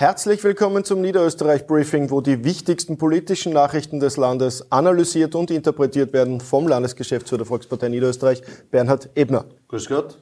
Herzlich willkommen zum Niederösterreich-Briefing, wo die wichtigsten politischen Nachrichten des Landes analysiert und interpretiert werden vom Landesgeschäftsführer der Volkspartei Niederösterreich, Bernhard Ebner. Grüß Gott.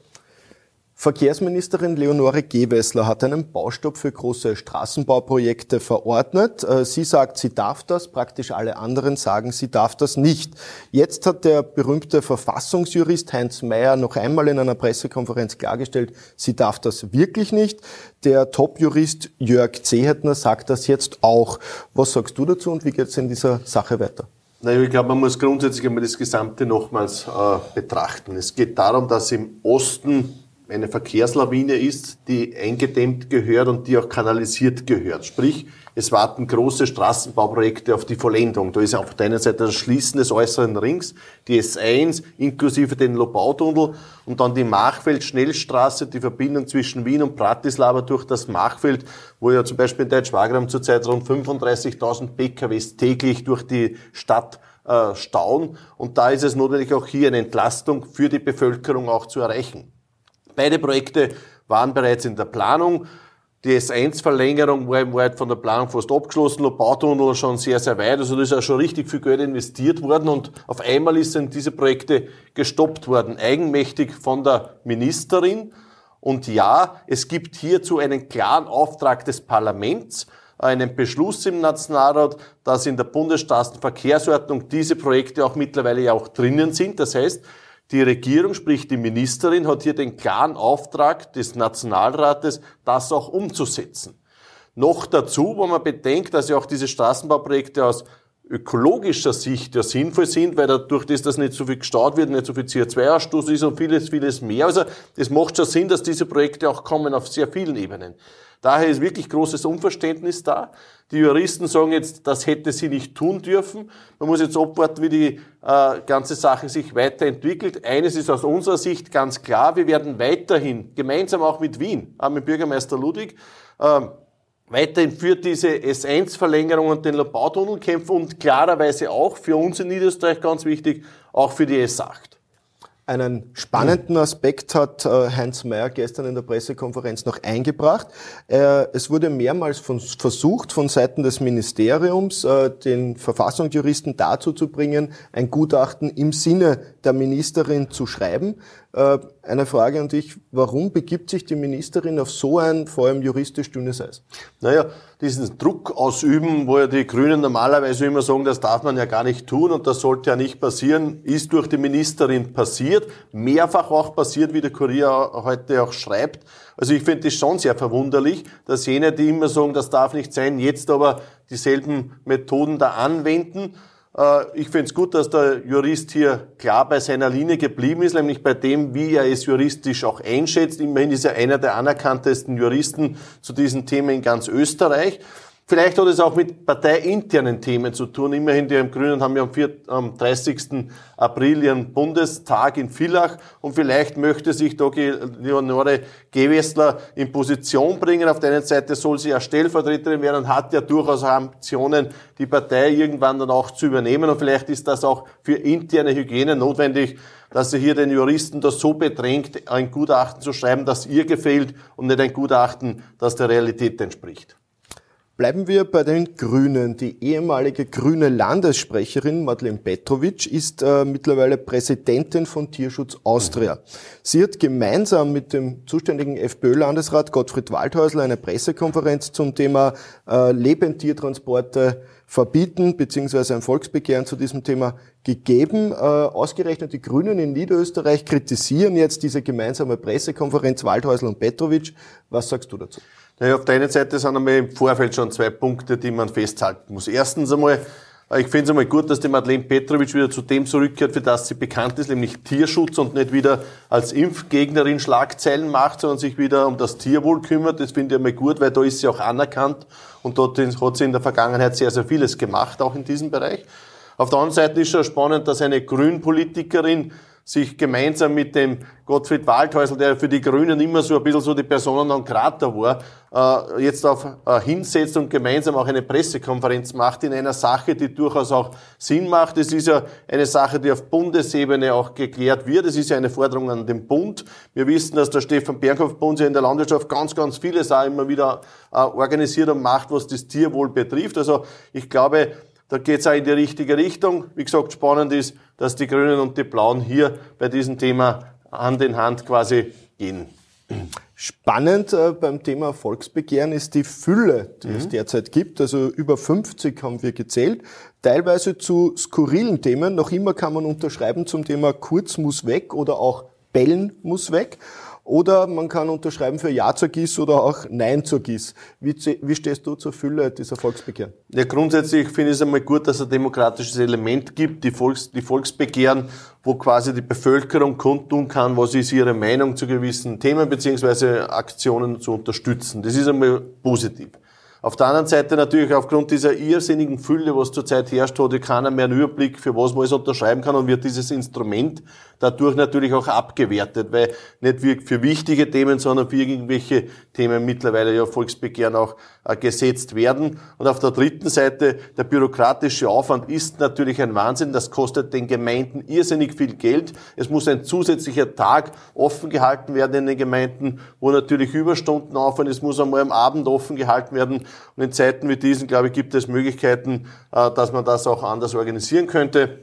Verkehrsministerin Leonore Gewessler hat einen Baustopp für große Straßenbauprojekte verordnet. Sie sagt, sie darf das, praktisch alle anderen sagen, sie darf das nicht. Jetzt hat der berühmte Verfassungsjurist Heinz Mayer noch einmal in einer Pressekonferenz klargestellt, sie darf das wirklich nicht. Der Top-Jurist Jörg Zehetner sagt das jetzt auch. Was sagst du dazu und wie geht es in dieser Sache weiter? Ich glaube, man muss grundsätzlich einmal das Gesamte nochmals betrachten. Es geht darum, dass im Osten eine Verkehrslawine ist, die eingedämmt gehört und die auch kanalisiert gehört. Sprich, es warten große Straßenbauprojekte auf die Vollendung. Da ist auf der einen Seite das Schließen des äußeren Rings, die S1 inklusive den Lobautunnel und dann die Machfeld-Schnellstraße, die Verbindung zwischen Wien und Bratislava durch das Machfeld, wo ja zum Beispiel in Deutsch-Wagram zurzeit rund 35.000 PKWs täglich durch die Stadt stauen. Und da ist es notwendig, auch hier eine Entlastung für die Bevölkerung auch zu erreichen. Beide Projekte waren bereits in der Planung. Die S1-Verlängerung war im Wald von der Planung fast abgeschlossen, Lobautunnel schon sehr, sehr weit. Also da ist auch schon richtig viel Geld investiert worden und auf einmal sind diese Projekte gestoppt worden, eigenmächtig von der Ministerin. Und ja, es gibt hierzu einen klaren Auftrag des Parlaments, einen Beschluss im Nationalrat, dass in der Bundesstraßenverkehrsordnung diese Projekte auch mittlerweile ja auch drinnen sind. Das heißt, die Regierung, sprich die Ministerin, hat hier den klaren Auftrag des Nationalrates, das auch umzusetzen. Noch dazu, wenn man bedenkt, dass ja auch diese Straßenbauprojekte aus ökologischer Sicht ja sinnvoll sind, weil dadurch, dass das nicht so viel gestaut wird, nicht so viel CO2-Ausstoß ist und vieles, vieles mehr. Also es macht schon Sinn, dass diese Projekte auch kommen auf sehr vielen Ebenen. Daher ist wirklich großes Unverständnis da. Die Juristen sagen jetzt, das hätte sie nicht tun dürfen. Man muss jetzt abwarten, wie die ganze Sache sich weiterentwickelt. Eines ist aus unserer Sicht ganz klar, wir werden weiterhin, gemeinsam auch mit Wien, auch mit Bürgermeister Ludwig, weiterhin für diese S1-Verlängerung und den Lobautunnel kämpfen und klarerweise auch für uns in Niederösterreich ganz wichtig, auch für die S8. Einen spannenden Aspekt hat Heinz Mayer gestern in der Pressekonferenz noch eingebracht. Es wurde mehrmals versucht, von Seiten des Ministeriums den Verfassungsjuristen dazu zu bringen, ein Gutachten im Sinne der Ministerin zu schreiben. Eine Frage an dich, warum begibt sich die Ministerin auf so ein, vor allem juristisch dünnes Eis? Naja, diesen Druck ausüben, wo ja die Grünen normalerweise immer sagen, das darf man ja gar nicht tun und das sollte ja nicht passieren, ist durch die Ministerin passiert, mehrfach auch passiert, wie der Kurier heute auch schreibt. Also ich finde das schon sehr verwunderlich, dass jene, die immer sagen, das darf nicht sein, jetzt aber dieselben Methoden da anwenden. Ich finde es gut, dass der Jurist hier klar bei seiner Linie geblieben ist, nämlich bei dem, wie er es juristisch auch einschätzt. Immerhin ist er einer der anerkanntesten Juristen zu diesen Themen in ganz Österreich. Vielleicht hat es auch mit parteiinternen Themen zu tun. Immerhin, die Grünen haben ja am 30. April ihren Bundestag in Villach und vielleicht möchte sich da Leonore Gewessler in Position bringen. Auf der einen Seite soll sie ja Stellvertreterin werden und hat ja durchaus Ambitionen, die Partei irgendwann dann auch zu übernehmen und vielleicht ist das auch für interne Hygiene notwendig, dass sie hier den Juristen das so bedrängt, ein Gutachten zu schreiben, das ihr gefällt und nicht ein Gutachten, das der Realität entspricht. Bleiben wir bei den Grünen. Die ehemalige grüne Landessprecherin Madeleine Petrovic ist mittlerweile Präsidentin von Tierschutz Austria. Sie hat gemeinsam mit dem zuständigen FPÖ-Landesrat Gottfried Waldhäusl eine Pressekonferenz zum Thema Lebendtiertransporte verbieten bzw. ein Volksbegehren zu diesem Thema gegeben. Ausgerechnet die Grünen in Niederösterreich kritisieren jetzt diese gemeinsame Pressekonferenz Waldhäusl und Petrovic. Was sagst du dazu? Naja, auf der einen Seite sind einmal im Vorfeld schon zwei Punkte, die man festhalten muss. Erstens einmal, ich finde es einmal gut, dass die Madeleine Petrovic wieder zu dem zurückkehrt, für das sie bekannt ist, nämlich Tierschutz und nicht wieder als Impfgegnerin Schlagzeilen macht, sondern sich wieder um das Tierwohl kümmert. Das finde ich einmal gut, weil da ist sie auch anerkannt und dort hat sie in der Vergangenheit sehr, sehr vieles gemacht, auch in diesem Bereich. Auf der anderen Seite ist schon spannend, dass eine Grünpolitikerin sich gemeinsam mit dem Gottfried Waldhäusl, der für die Grünen immer so ein bisschen so die Persona non grata war, jetzt auf hinsetzt und gemeinsam auch eine Pressekonferenz macht in einer Sache, die durchaus auch Sinn macht. Es ist ja eine Sache, die auf Bundesebene auch geklärt wird. Es ist ja eine Forderung an den Bund. Wir wissen, dass der Stefan Bernkopf bei uns ja in der Landwirtschaft ganz, ganz vieles auch immer wieder organisiert und macht, was das Tierwohl betrifft. Also ich glaube, da geht's auch in die richtige Richtung. Wie gesagt, spannend ist, dass die Grünen und die Blauen hier bei diesem Thema Hand in Hand quasi gehen. Spannend beim Thema Volksbegehren ist die Fülle, die es derzeit gibt. Also über 50 haben wir gezählt. Teilweise zu skurrilen Themen. Noch immer kann man unterschreiben zum Thema Kurz muss weg oder auch Bellen muss weg. Oder man kann unterschreiben für Ja zur GIS oder auch Nein zur GIS. Wie stehst du zur Fülle dieser Volksbegehren? Ja, grundsätzlich finde ich es einmal gut, dass es ein demokratisches Element gibt, die Volksbegehren, wo quasi die Bevölkerung kundtun kann, was ist ihre Meinung zu gewissen Themen beziehungsweise Aktionen zu unterstützen. Das ist einmal positiv. Auf der anderen Seite natürlich aufgrund dieser irrsinnigen Fülle, was zurzeit herrscht, hat keiner mehr einen Überblick, für was man alles unterschreiben kann und wird dieses Instrument dadurch natürlich auch abgewertet, weil nicht für wichtige Themen, sondern für irgendwelche Themen mittlerweile ja Volksbegehren auch gesetzt werden. Und auf der dritten Seite, der bürokratische Aufwand ist natürlich ein Wahnsinn. Das kostet den Gemeinden irrsinnig viel Geld. Es muss ein zusätzlicher Tag offen gehalten werden in den Gemeinden, wo natürlich Überstunden aufhören. Es muss einmal am Abend offen gehalten werden. Und in Zeiten wie diesen, glaube ich, gibt es Möglichkeiten, dass man das auch anders organisieren könnte.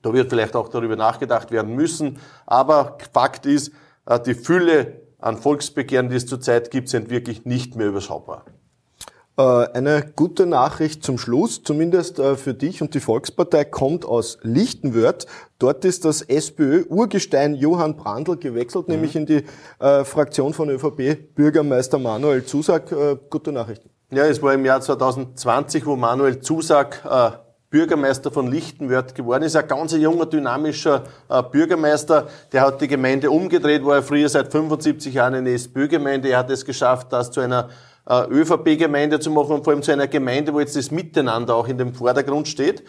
Da wird vielleicht auch darüber nachgedacht werden müssen. Aber Fakt ist, die Fülle an Volksbegehren, die es zurzeit gibt, sind wirklich nicht mehr überschaubar. Eine gute Nachricht zum Schluss, zumindest für dich und die Volkspartei, kommt aus Lichtenwörth. Dort ist das SPÖ-Urgestein Johann Brandl gewechselt, nämlich in die Fraktion von ÖVP-Bürgermeister Manuel Zusak. Gute Nachrichten. Ja, es war im Jahr 2020, wo Manuel Zusak Bürgermeister von Lichtenwörth geworden ist. Ein ganz junger, dynamischer Bürgermeister, der hat die Gemeinde umgedreht, war er früher seit 75 Jahren eine SPÖ-Gemeinde. Er hat es geschafft, das zu einer ÖVP-Gemeinde zu machen und vor allem zu einer Gemeinde, wo jetzt das Miteinander auch in dem Vordergrund steht.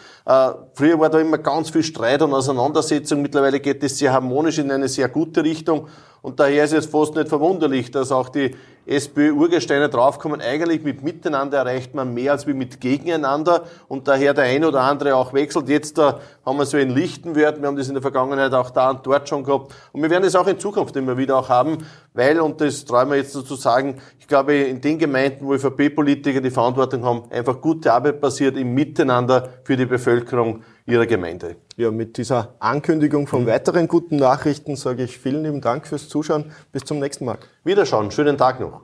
Früher war da immer ganz viel Streit und Auseinandersetzung. Mittlerweile geht es sehr harmonisch in eine sehr gute Richtung. Und daher ist es fast nicht verwunderlich, dass auch die SPÖ-Urgesteine draufkommen. Eigentlich mit Miteinander erreicht man mehr als wie mit Gegeneinander. Und daher der ein oder andere auch wechselt. Jetzt haben wir so in Lichtenwörth, wir haben das in der Vergangenheit auch da und dort schon gehabt. Und wir werden es auch in Zukunft immer wieder auch haben, weil, und das trauen wir jetzt dazu sagen, ich glaube, in den Gemeinden, wo ÖVP-Politiker die Verantwortung haben, einfach gute Arbeit passiert im Miteinander für die Bevölkerung Ihrer Gemeinde. Ja, mit dieser Ankündigung von weiteren guten Nachrichten sage ich vielen lieben Dank fürs Zuschauen. Bis zum nächsten Mal. Wiederschauen. Schönen Tag noch.